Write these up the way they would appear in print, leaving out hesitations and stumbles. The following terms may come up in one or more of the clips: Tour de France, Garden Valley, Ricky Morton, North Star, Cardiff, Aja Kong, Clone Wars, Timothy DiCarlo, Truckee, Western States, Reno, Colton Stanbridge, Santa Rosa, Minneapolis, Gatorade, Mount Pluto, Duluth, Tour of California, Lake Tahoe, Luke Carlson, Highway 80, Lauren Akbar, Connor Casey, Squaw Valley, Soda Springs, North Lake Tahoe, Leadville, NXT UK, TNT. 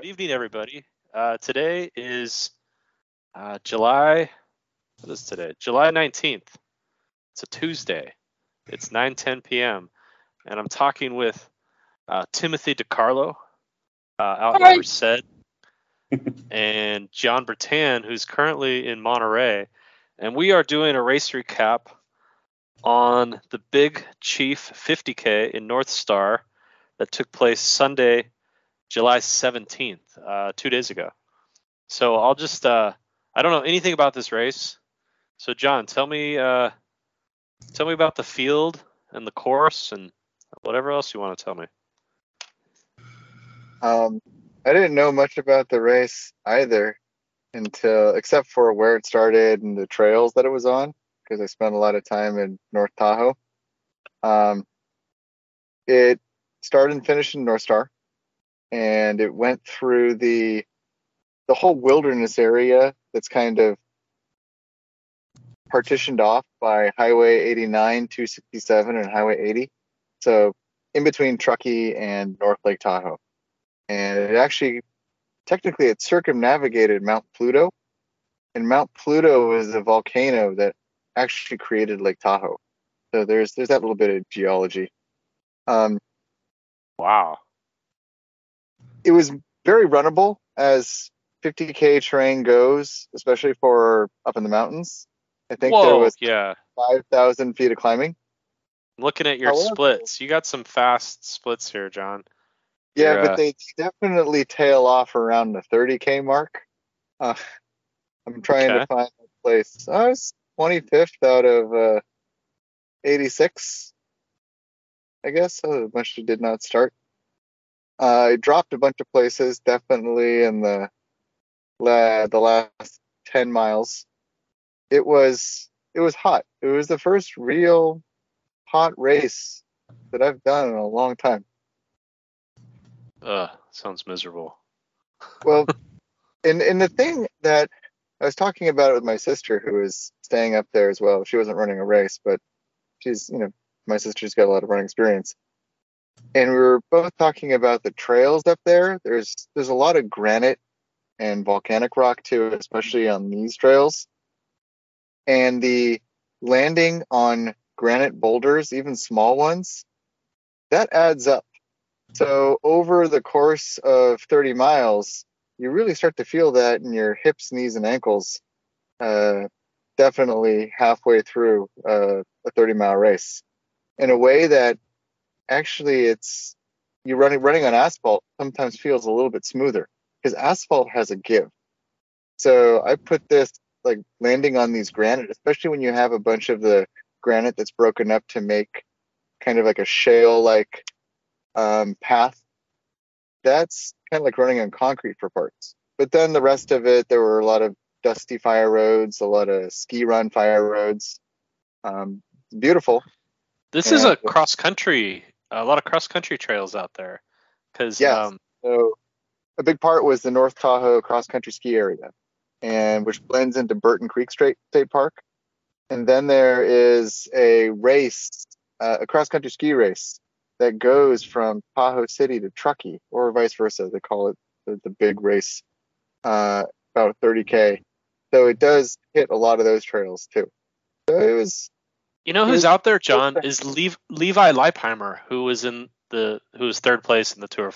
Good evening, everybody. Today is July 19th. It's a Tuesday. It's 9:10 p.m. and I'm talking with Timothy DiCarlo out in Merced, and John Bertan, who's currently in Monterey, and we are doing a race recap on the Big Chief 50K in North Star that took place Sunday, July 17th, 2 days ago. So I'll just, I don't know anything about this race. So John, tell me about the field and the course and whatever else you want to tell me. I didn't know much about the race either except for where it started and the trails that it was on, because I spent a lot of time in North Tahoe. It started and finished in North Star, and it went through the whole wilderness area that's kind of partitioned off by Highway 89, 267, and Highway 80. So in between Truckee and North Lake Tahoe. And it actually, technically, it circumnavigated Mount Pluto. And Mount Pluto is a volcano that actually created Lake Tahoe. So there's that little bit of geology. Wow. It was very runnable as 50K terrain goes, especially for up in the mountains. I think there was 5,000 feet of climbing. Looking at your splits, you got some fast splits here, John. Yeah, but they definitely tail off around the 30K mark. I'm trying to find a place. I was 25th out of 86, I guess. So the bunch did not start. I dropped a bunch of places, definitely in the last 10 miles. It was hot. It was the first real hot race that I've done in a long time. Sounds miserable. Well, and the thing that I was talking about it with my sister, who is staying up there as well. She wasn't running a race, but she's, my sister's got a lot of running experience. And we were both talking about the trails up there. There's a lot of granite and volcanic rock too, especially on these trails. And the landing on granite boulders, even small ones, that adds up. So over the course of 30 miles, you really start to feel that in your hips, knees, and ankles, definitely halfway through a 30-mile race, in a way that actually you running on asphalt sometimes feels a little bit smoother, because asphalt has a give. So I put this, like, landing on these granite, especially when you have a bunch of the granite that's broken up to make kind of like a shale-like path. That's kind of like running on concrete for parts. But then the rest of it, there were a lot of dusty fire roads, a lot of ski run fire roads. Beautiful. This is a cross-country, a lot of cross-country trails out there. So a big part was the North Tahoe cross-country ski area, and which blends into Burton Creek State Park. And then there is a race, a cross-country ski race, that goes from Tahoe City to Truckee, or vice versa. They call it the big race, about 30K. So it does hit a lot of those trails, too. So it was... who's out there, John, is Levi Leipheimer, who was third place in the Tour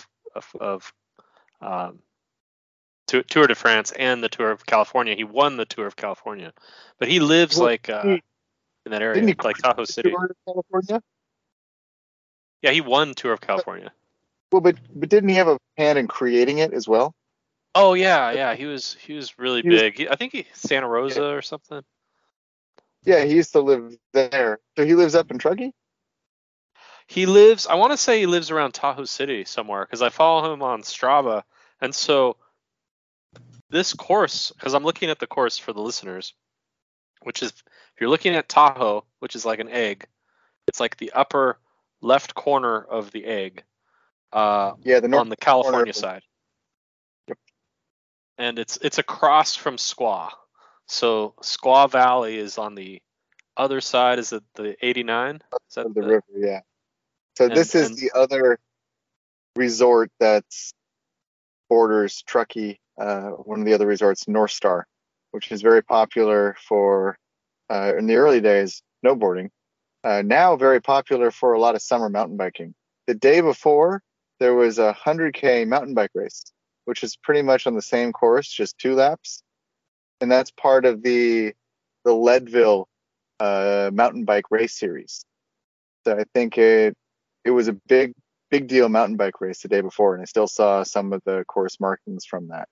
Tour de France and the Tour of California. He won the Tour of California, but he lives in that area, like Tahoe City. Tour of California? Yeah, he won Tour of California. Well, but didn't he have a hand in creating it as well? Oh yeah, he was really big. I think he Santa Rosa or something. Yeah, he used to live there. So he lives up in Truckee? I want to say he lives around Tahoe City somewhere, because I follow him on Strava. And so this course, because I'm looking at the course for the listeners, which is, if you're looking at Tahoe, which is like an egg, it's like the upper left corner of the egg on the California side. Yep. And it's across from Squaw. So Squaw Valley is on the other side. Is it the 89? Is that the river? Yeah. So this is the other resort that's borders Truckee, one of the other resorts, North Star, which is very popular for, in the early days, snowboarding. Now very popular for a lot of summer mountain biking. The day before, there was a 100K mountain bike race, which is pretty much on the same course, just 2 laps. And that's part of the Leadville mountain bike race series. So I think it was a big deal mountain bike race the day before, and I still saw some of the course markings from that.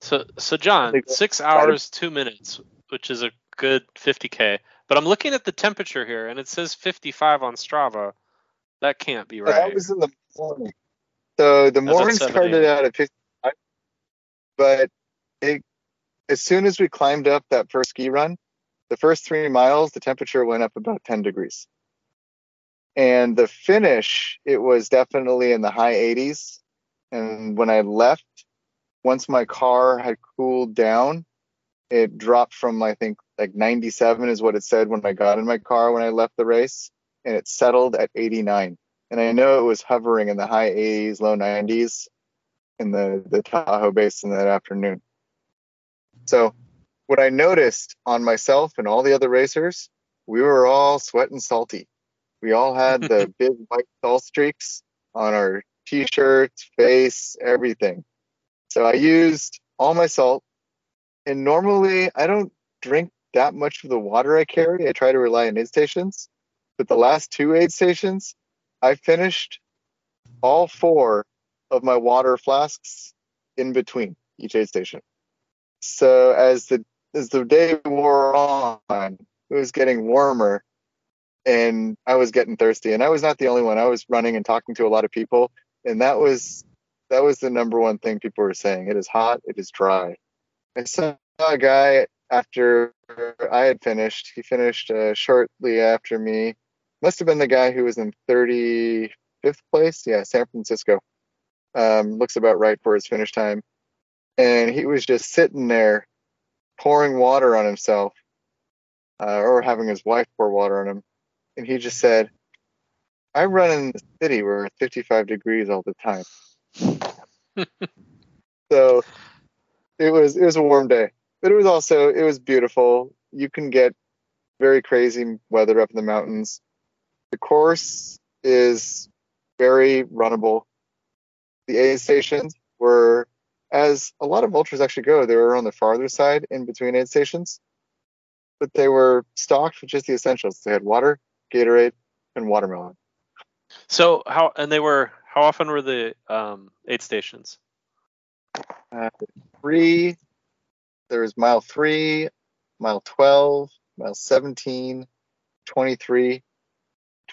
So John, 6 hours, 2 minutes, which is a good 50K. But I'm looking at the temperature here, and it says 55 on Strava. That can't be right. That was in the morning. So the morning started out at 55, but as soon as we climbed up that first ski run, the first 3 miles, the temperature went up about 10 degrees. And the finish, it was definitely in the high 80s. And when I left, once my car had cooled down, it dropped from, I think, like 97 is what it said when I got in my car when I left the race. And it settled at 89. And I know it was hovering in the high 80s, low 90s in the Tahoe Basin that afternoon. So what I noticed on myself and all the other racers, we were all sweating salty. We all had the big white salt streaks on our t-shirts, face, everything. So I used all my salt. And normally I don't drink that much of the water I carry. I try to rely on aid stations. But the last 2 aid stations, I finished all 4 of my water flasks in between each aid station. So as the day wore on, it was getting warmer, and I was getting thirsty. And I was not the only one. I was running and talking to a lot of people, and that was the number one thing people were saying. It is hot. It is dry. I saw a guy after I had finished. He finished shortly after me. Must have been the guy who was in 35th place. Yeah, San Francisco. Looks about right for his finish time. And he was just sitting there pouring water on himself, or having his wife pour water on him. And he just said, I run in the city where it's 55 degrees all the time. So it was a warm day, but it was beautiful. You can get very crazy weather up in the mountains. The course is very runnable. The aid stations were, as a lot of ultras actually go, they were on the farther side in between aid stations, but they were stocked with just the essentials. They had water, Gatorade, and watermelon. So how often were the aid stations? 3, there was mile 3, mile 12, mile 17, 23,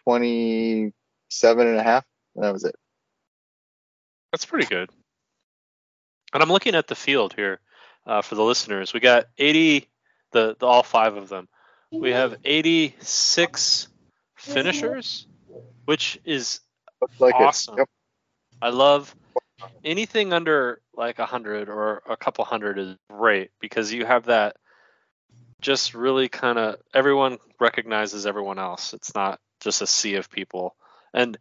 27 and a half, and that was it. That's pretty good. And I'm looking at the field here for the listeners. We got 80, the all 5 of them. We have 86 finishers, which is like awesome. Yep. I love anything under like 100 or a couple hundred is great, because you have that just really kind of everyone recognizes everyone else. It's not just a sea of people. And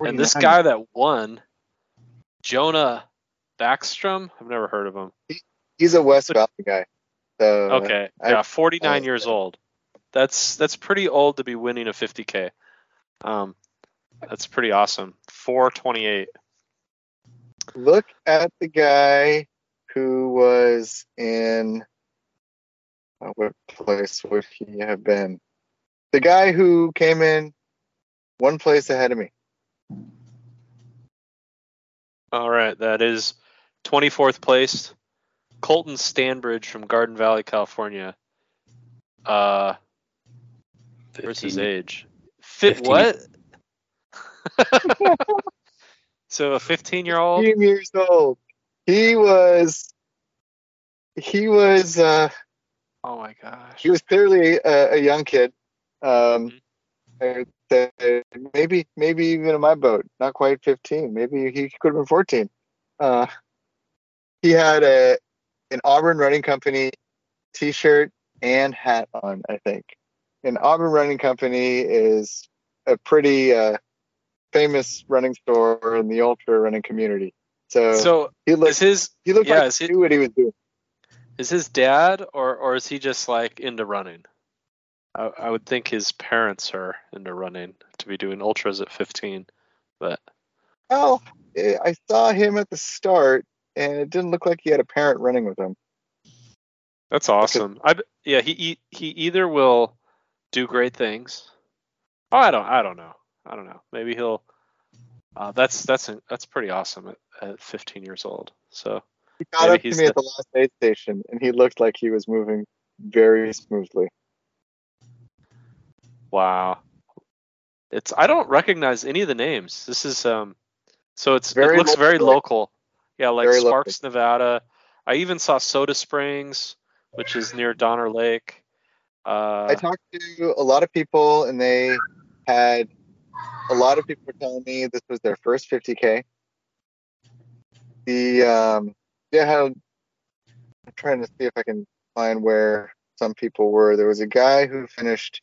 this guy that won, Jonah Backstrom, I've never heard of him. He's a West Valley guy. So okay, 49 years old. That's pretty old to be winning a 50K. That's pretty awesome. 4:28. Look at the guy who was in what place would he have been? The guy who came in one place ahead of me. All right, that is 24th place, Colton Stanbridge from Garden Valley, California. Where's his age? 15. What? So a 15-year-old? 15 years old. He was. Oh my gosh. He was clearly a young kid. Maybe even in my boat, not quite 15. Maybe he could have been 14. He had an Auburn Running Company T-shirt and hat on, I think. And Auburn Running Company is a pretty famous running store in the ultra running community. So he looked like he knew what he was doing. Is his dad, or is he just like into running? I would think his parents are into running to be doing ultras at 15, but. Well, I saw him at the start, and it didn't look like he had a parent running with him. That's awesome. He either will do great things. Oh, I don't know. Maybe he'll. That's pretty awesome at 15 years old. So. He got up to me at the last aid station, and he looked like he was moving very smoothly. Wow. I don't recognize any of the names. This is it looks very local. Yeah, like Sparks, Nevada. I even saw Soda Springs, which is near Donner Lake. I talked to a lot of people, and a lot of people were telling me this was their first 50K. I'm trying to see if I can find where some people were. There was a guy who finished.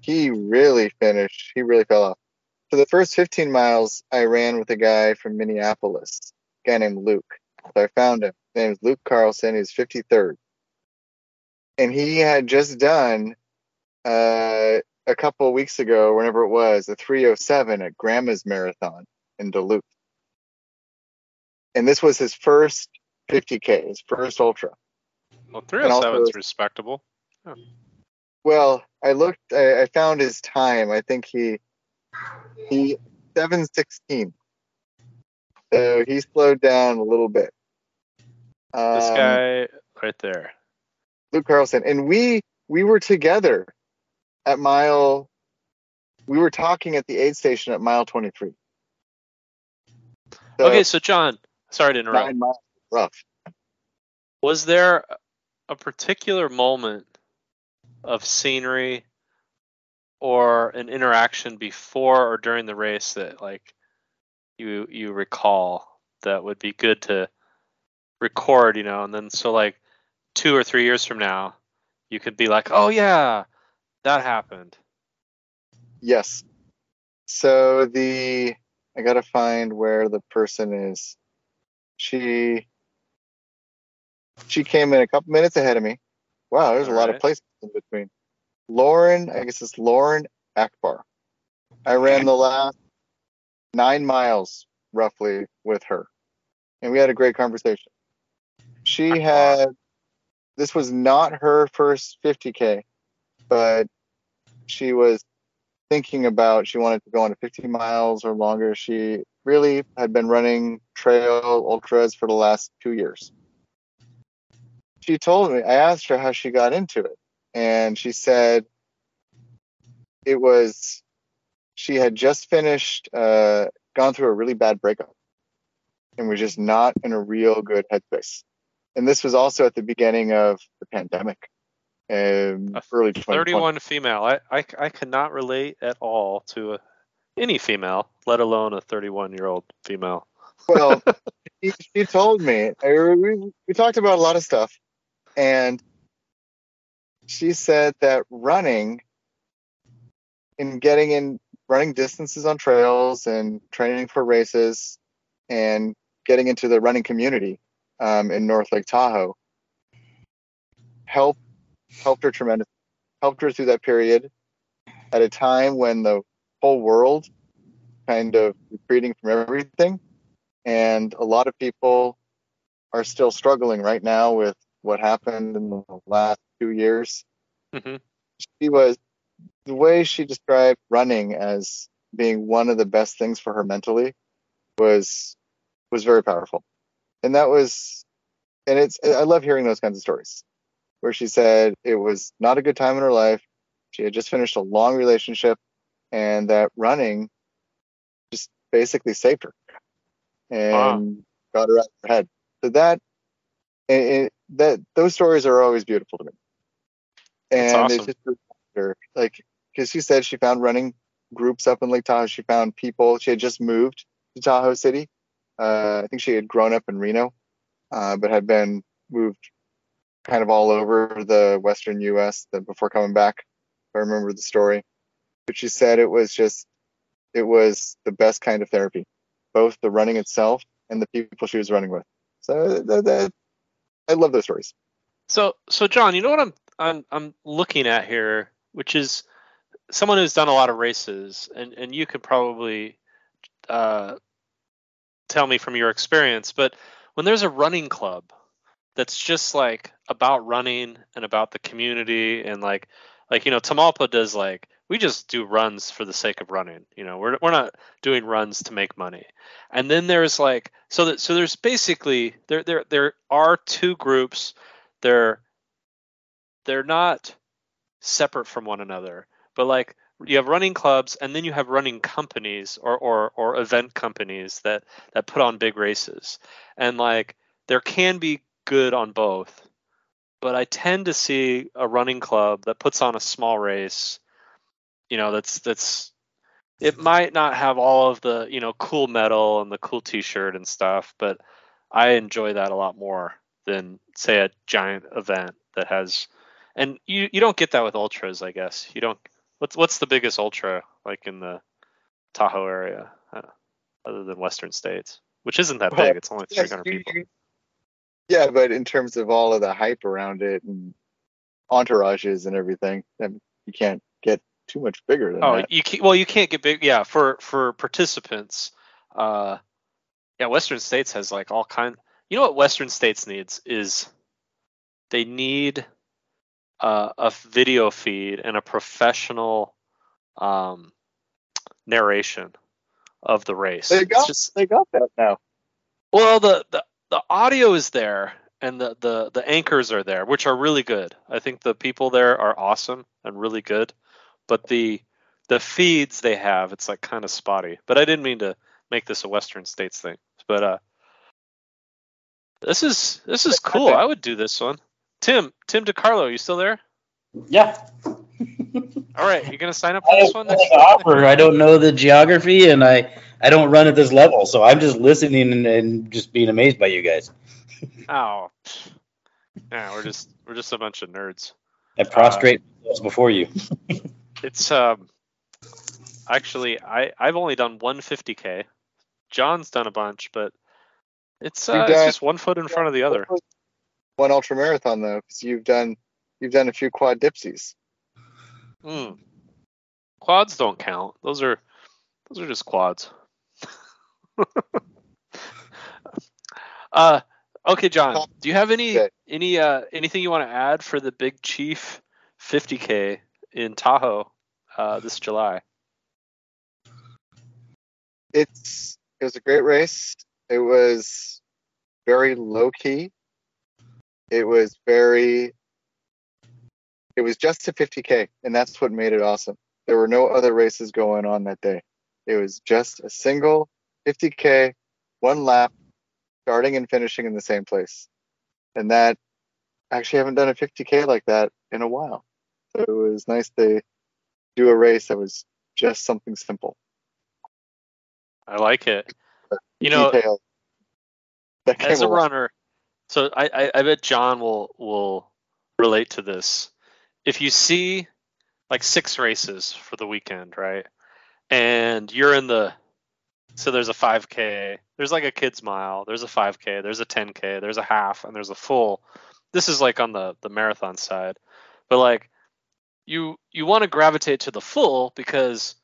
He really finished. He really fell off. For the first 15 miles, I ran with a guy from Minneapolis, a guy named Luke. So I found him. His name is Luke Carlson. He's 53rd. And he had just done a couple of weeks ago, whenever it was, a 3:07 at Grandma's Marathon in Duluth. And this was his first 50K, his first ultra. Well, 3:07 is respectable. Oh. Well, I looked. I found his time. I think he 7:16. So he slowed down a little bit. This guy right there, Luke Carlson, and we were together at mile. We were talking at the aid station at mile 23. So okay, so John, sorry to interrupt. 9 miles rough. Was there a particular moment of scenery or an interaction before or during the race that like you recall that would be good to record, you know, and then so like 2 or 3 years from now you could be like, oh yeah, that happened? Yes. So I gotta find where the person is. She came in a couple minutes ahead of me. Wow, there's a lot of places in between. Lauren Akbar. I ran the last 9 miles roughly with her, and we had a great conversation. This was not her first 50K, but she was thinking about, she wanted to go on to 50 miles or longer. She really had been running trail ultras for the last 2 years. She told me, I asked her how she got into it, and she said she had just finished, gone through a really bad breakup and was just not in a real good headspace. And this was also at the beginning of the pandemic, early 2020. 31 female. I cannot relate at all to any female, let alone a 31-year-old female. Well, she told me, we talked about a lot of stuff. And she said that running and getting in running distances on trails and training for races and getting into the running community in North Lake Tahoe helped her tremendously, helped her through that period at a time when the whole world kind of retreating from everything. And a lot of people are still struggling right now with what happened in the last 2 years. Mm-hmm. The way she described running as being one of the best things for her mentally was very powerful. And I love hearing those kinds of stories where she said it was not a good time in her life. She had just finished a long relationship, and that running just basically saved her and got her out of her head. So those stories are always beautiful to me. And that's awesome. It's just because she said she found running groups up in Lake Tahoe. She found people. She had just moved to Tahoe City. I think she had grown up in Reno, but had been moved kind of all over the Western U.S. before coming back. I remember the story, but she said it was just it was the best kind of therapy, both the running itself and the people she was running with. So I love those stories. So John, you know what I'm looking at here, which is someone who's done a lot of races, and you could probably tell me from your experience, but when there's a running club that's just like about running and about the community, and like you know, Tamalpa does, like, we just do runs for the sake of running. You know, we're not doing runs to make money. And then there's like, so there's basically there are two groups. They're not separate from one another, but like you have running clubs, and then you have running companies or event companies that put on big races. And like there can be good on both, but I tend to see a running club that puts on a small race. You know, that's it might not have all of the, you know, cool medal and the cool t-shirt and stuff, but I enjoy that a lot more than, say, a giant event that has, and you don't get that with ultras, I guess. You don't, what's the biggest ultra like in the Tahoe area, other than Western States, which isn't that big. It's only 300 people. Yeah, but in terms of all of the hype around it and entourages and everything, then you can't get too much bigger than that. You can't get big, yeah, for participants. Western States has like all kind. You know what Western States needs is they need a video feed and a professional narration of the race. They got that now. Well, the audio is there, and the anchors are there, which are really good. I think the people there are awesome and really good. But the feeds they have, it's like kind of spotty. But I didn't mean to make this a Western States thing. But this is cool. I would do this one. Tim DiCarlo, you still there? Yeah. All right, you're gonna sign up for this one. I don't know the geography, and I don't run at this level, so I'm just listening and just being amazed by you guys. Oh, yeah, we're just a bunch of nerds. I prostrate myself before you. It's actually I've only done 150K. John's done a bunch, but it's just one foot in front of the other. One ultra marathon though, because you've done a few quad dipsies. Quads don't count. Those are just quads. Okay, John, do you have anything you want to add for the Big Chief 50K in Tahoe this July? It was a great race. It was very low key. It was just a 50K, and that's what made it awesome. There were no other races going on that day. It was just a single 50K, one lap, starting and finishing in the same place. And that, actually, I haven't done a 50K like that in a while. So it was nice to do a race that was just something simple. I like it. You know, as a runner, so I bet John will relate to this. If you see like 6 races for the weekend, right? And you're in the, so there's a 5K, there's like a kid's mile, there's a 5K, there's a 10K, there's a half, and there's a full. This is like on the marathon side. But like you want to gravitate to the full because,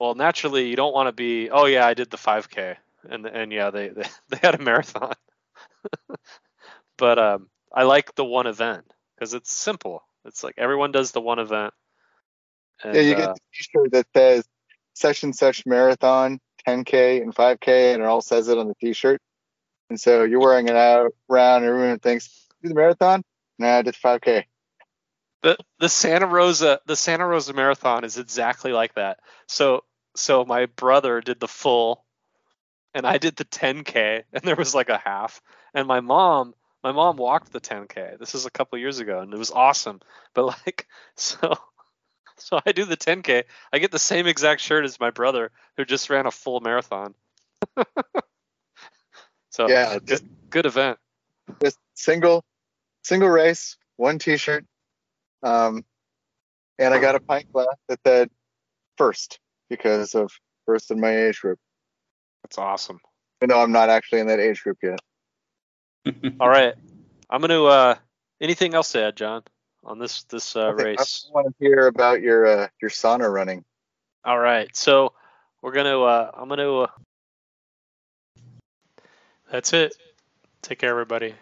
well, naturally you don't want to be, oh yeah, I did the 5K and yeah, they had a marathon. But I like the one event because it's simple. It's like everyone does the one event. And, yeah, you get the t-shirt that says such and such marathon, 10K and 5K, and it all says it on the t-shirt. And so you're wearing it out around, and everyone thinks, do the marathon? Nah, just 5K. But the Santa Rosa marathon is exactly like that. So my brother did the full, and I did the 10K, and there was like a half. And my mom walked the 10K. This is a couple years ago, and it was awesome. But like, so I do the 10K. I get the same exact shirt as my brother, who just ran a full marathon. So yeah, just good event. Just single race, one t-shirt, and I got a pint glass that said first because of first in my age group. That's awesome. And no, I'm not actually in that age group yet. All right. I'm going to, anything else to add, John, on this race? I want to hear about your sauna running. All right. So we're going to, I'm going to, that's it. Take care, everybody.